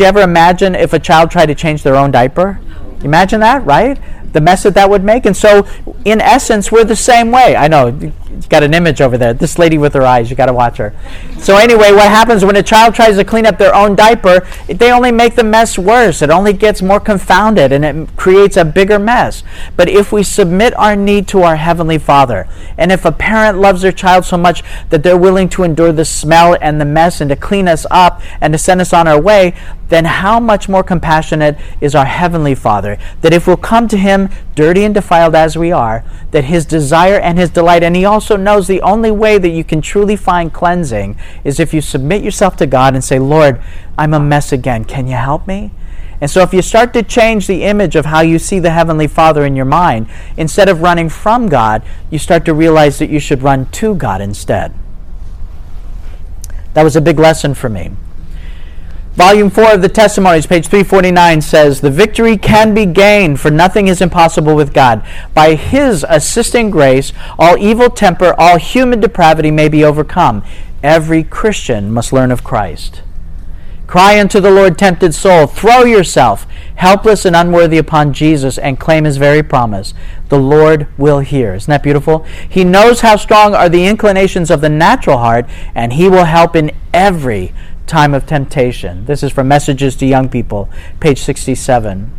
ever imagine if a child tried to change their own diaper? Imagine that, right? The mess that would make. And so, in essence, we're the same way. I know, you've got an image over there. This lady with her eyes, you got to watch her. So anyway, what happens when a child tries to clean up their own diaper, they only make the mess worse. It only gets more confounded, and it creates a bigger mess. But if we submit our need to our Heavenly Father, and if a parent loves their child so much that they're willing to endure the smell and the mess and to clean us up and to send us on our way, then how much more compassionate is our Heavenly Father, that if we'll come to Him dirty and defiled as we are, that His desire and His delight, and He also knows the only way that you can truly find cleansing is if you submit yourself to God and say, Lord, I'm a mess again. Can you help me? And so if you start to change the image of how you see the Heavenly Father in your mind, instead of running from God, you start to realize that you should run to God instead. That was a big lesson for me. Volume 4 of the Testimonies, page 349, says, "The victory can be gained, for nothing is impossible with God. By His assisting grace, all evil temper, all human depravity may be overcome. Every Christian must learn of Christ. Cry unto the Lord, tempted soul. Throw yourself, helpless and unworthy, upon Jesus and claim His very promise. The Lord will hear." Isn't that beautiful? "He knows how strong are the inclinations of the natural heart, and He will help in every time of temptation." This is from Messages to Young People, page 67.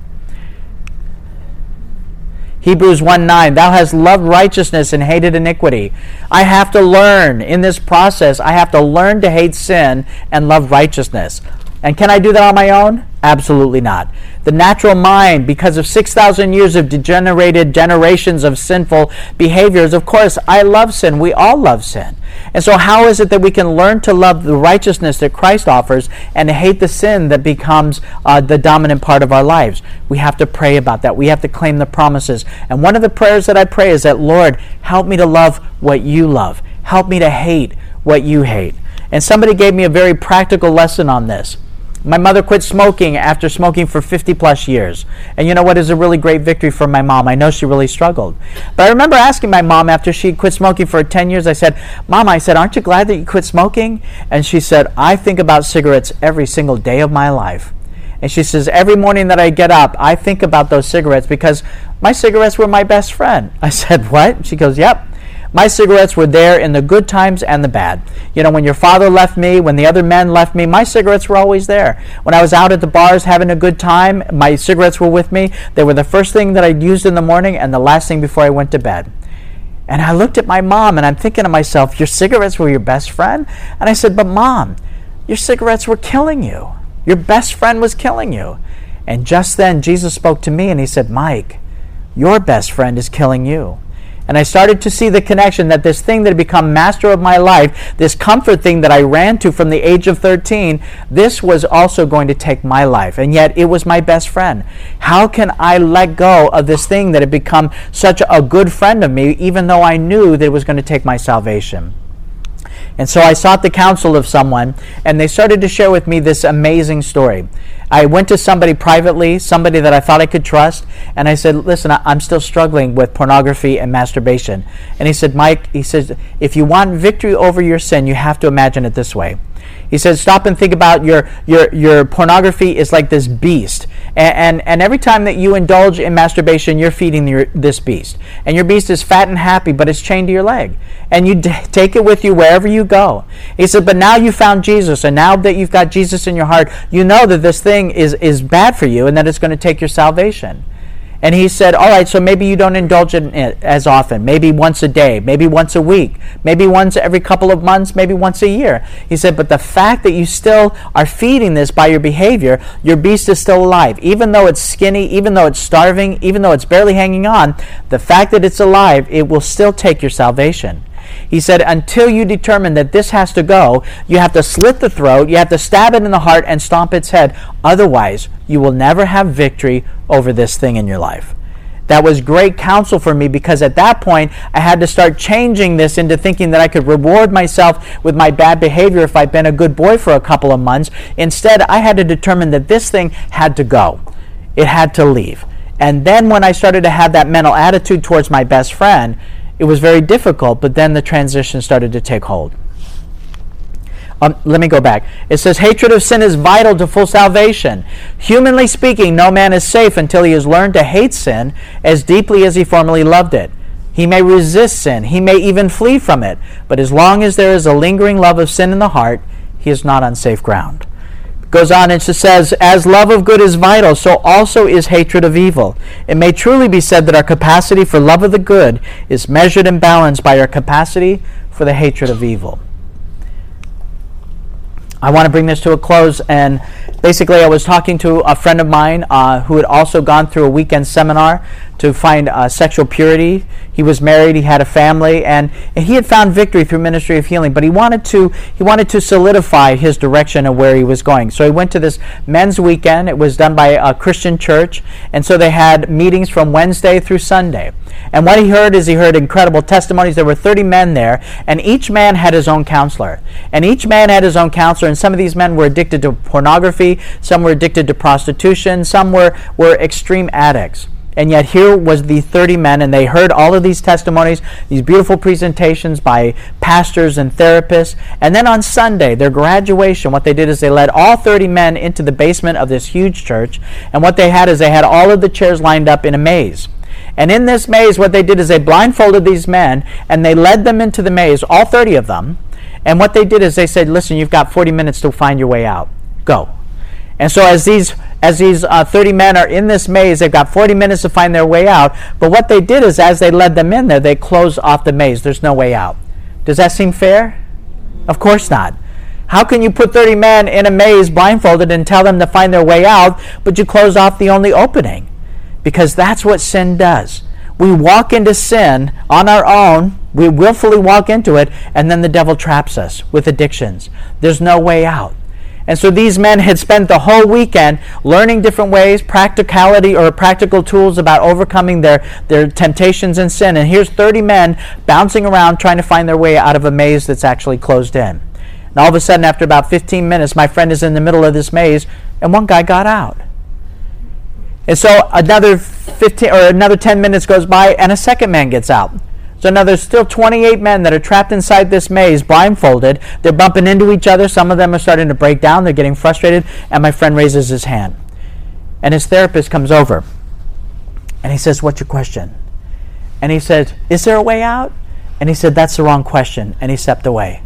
Hebrews 1:9, "Thou hast loved righteousness and hated iniquity." I have to learn in this process. I have to learn to hate sin and love righteousness. And can I do that on my own? Absolutely not. The natural mind, because of 6,000 years of degenerated generations of sinful behaviors, of course, I love sin. We all love sin. And so how is it that we can learn to love the righteousness that Christ offers and to hate the sin that becomes the dominant part of our lives? We have to pray about that. We have to claim the promises. And one of the prayers that I pray is that, Lord, help me to love what you love. Help me to hate what you hate. And somebody gave me a very practical lesson on this. My mother quit smoking after smoking for 50-plus years. And you know what is a really great victory for my mom? I know she really struggled. But I remember asking my mom after she quit smoking for 10 years, I said, "Mom," I said, "aren't you glad that you quit smoking?" And she said, "I think about cigarettes every single day of my life." And she says, "Every morning that I get up, I think about those cigarettes because my cigarettes were my best friend." I said, "What?" She goes, "Yep. My cigarettes were there in the good times and the bad. You know, when your father left me, when the other men left me, my cigarettes were always there. When I was out at the bars having a good time, my cigarettes were with me. They were the first thing that I used in the morning and the last thing before I went to bed." And I looked at my mom and I'm thinking to myself, "Your cigarettes were your best friend?" And I said, "But Mom, your cigarettes were killing you. Your best friend was killing you." And just then Jesus spoke to me and He said, "Mike, your best friend is killing you." And I started to see the connection that this thing that had become master of my life, this comfort thing that I ran to from the age of 13, this was also going to take my life. And yet it was my best friend. How can I let go of this thing that had become such a good friend of me, even though I knew that it was going to take my salvation? And so I sought the counsel of someone, and they started to share with me this amazing story. I went to somebody privately, somebody that I thought I could trust, and I said, "Listen, I'm still struggling with pornography and masturbation." And he said, "Mike," he says, "if you want victory over your sin, you have to imagine it this way." He said, "Stop and think about your pornography is like this beast. And every time that you indulge in masturbation, you're feeding this beast. And your beast is fat and happy, but it's chained to your leg. And you take it with you wherever you go." He said, "But now you found Jesus. And now that you've got Jesus in your heart, you know that this thing is bad for you and that it's going to take your salvation." And he said, "All right, so maybe you don't indulge in it as often, maybe once a day, maybe once a week, maybe once every couple of months, maybe once a year." He said, "But the fact that you still are feeding this by your behavior, your beast is still alive. Even though it's skinny, even though it's starving, even though it's barely hanging on, the fact that it's alive, it will still take your salvation." He said, "Until you determine that this has to go, you have to slit the throat, you have to stab it in the heart and stomp its head. Otherwise, you will never have victory over this thing in your life." That was great counsel for me because at that point, I had to start changing this into thinking that I could reward myself with my bad behavior if I'd been a good boy for a couple of months. Instead, I had to determine that this thing had to go. It had to leave. And then when I started to have that mental attitude towards my best friend, it was very difficult, but then the transition started to take hold. Let me go back. It says, hatred of sin is vital to full salvation. Humanly speaking, no man is safe until he has learned to hate sin as deeply as he formerly loved it. He may resist sin. He may even flee from it. But as long as there is a lingering love of sin in the heart, he is not on safe ground. Goes on and says, as love of good is vital, so also is hatred of evil. It may truly be said that our capacity for love of the good is measured and balanced by our capacity for the hatred of evil. I want to bring this to a close, and basically I was talking to a friend of mine who had also gone through a weekend seminar to find sexual purity. He was married, he had a family, and he had found victory through Ministry of Healing, but he wanted to solidify his direction of where he was going. So he went to this men's weekend. It was done by a Christian church, and so they had meetings from Wednesday through Sunday. And what he heard is he heard incredible testimonies. There were 30 men there, and each man had his own counselor. And some of these men were addicted to pornography, some were addicted to prostitution, some were extreme addicts. And yet here was the 30 men, and they heard all of these testimonies, these beautiful presentations by pastors and therapists. And then on Sunday, their graduation, what they did is they led all 30 men into the basement of this huge church. And what they had is they had all of the chairs lined up in a maze. And in this maze, what they did is they blindfolded these men, and they led them into the maze, all 30 of them. And what they did is they said, listen, you've got 40 minutes to find your way out. Go. And so as these 30 men are in this maze, they've got 40 minutes to find their way out. But what they did is as they led them in there, they closed off the maze. There's no way out. Does that seem fair? Of course not. How can you put 30 men in a maze blindfolded and tell them to find their way out, but you close off the only opening? Because that's what sin does. We walk into sin on our own. We willfully walk into it, and then the devil traps us with addictions. There's no way out. And so these men had spent the whole weekend learning different ways, practical tools about overcoming their temptations and sin. And here's 30 men bouncing around trying to find their way out of a maze that's actually closed in. And all of a sudden, after about 15 minutes, my friend is in the middle of this maze, and one guy got out. And so another 10 minutes goes by, and a second man gets out. So now there's still 28 men that are trapped inside this maze, blindfolded. They're bumping into each other. Some of them are starting to break down. They're getting frustrated. And my friend raises his hand. And his therapist comes over. And he says, what's your question? And he said, is there a way out? And he said, that's the wrong question. And he stepped away.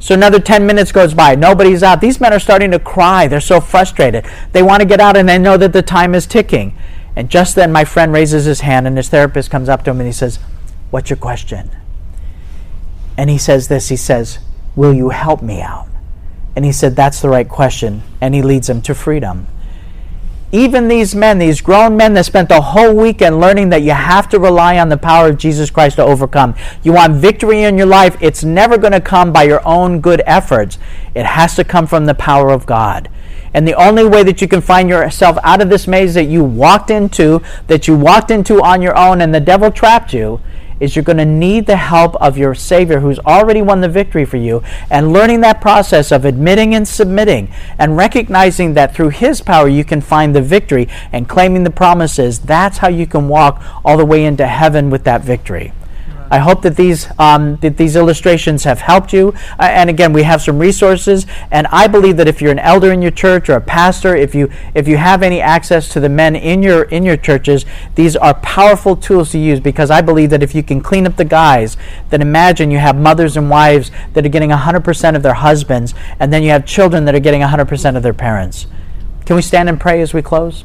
So another 10 minutes goes by. Nobody's out. These men are starting to cry. They're so frustrated. They want to get out, and they know that the time is ticking. And just then my friend raises his hand, and his therapist comes up to him, and he says, what's your question? And he says this, he says, will you help me out? And he said, that's the right question. And he leads him to freedom. Even these men, these grown men that spent the whole weekend learning that you have to rely on the power of Jesus Christ to overcome. You want victory in your life. It's never going to come by your own good efforts. It has to come from the power of God. And the only way that you can find yourself out of this maze that you walked into on your own and the devil trapped you, is you're going to need the help of your Savior who's already won the victory for you, and learning that process of admitting and submitting and recognizing that through His power you can find the victory and claiming the promises. That's how you can walk all the way into heaven with that victory. I hope that these illustrations have helped you. And again, we have some resources. And I believe that if you're an elder in your church or a pastor, if you have any access to the men in your churches, these are powerful tools to use, because I believe that if you can clean up the guys, then imagine you have mothers and wives that are getting 100% of their husbands, and then you have children that are getting 100% of their parents. Can we stand and pray as we close?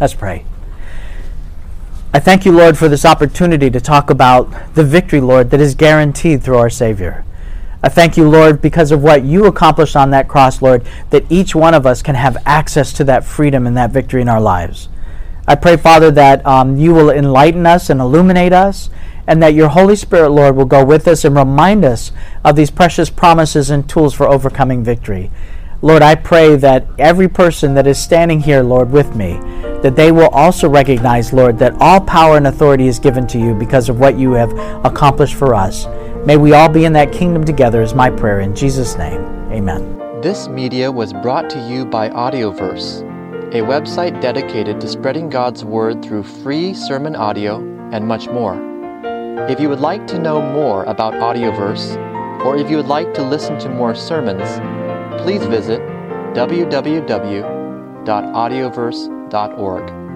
Let's pray. I thank you, Lord, for this opportunity to talk about the victory, Lord, that is guaranteed through our Savior. I thank you, Lord, because of what you accomplished on that cross, Lord, that each one of us can have access to that freedom and that victory in our lives. I pray, Father, that you will enlighten us and illuminate us, and that your Holy Spirit, Lord, will go with us and remind us of these precious promises and tools for overcoming victory. Lord, I pray that every person that is standing here, Lord, with me, that they will also recognize, Lord, that all power and authority is given to you because of what you have accomplished for us. May we all be in that kingdom together is my prayer. In Jesus' name, amen. This media was brought to you by Audioverse, a website dedicated to spreading God's word through free sermon audio and much more. If you would like to know more about Audioverse, or if you would like to listen to more sermons, please visit www.audioverse.org.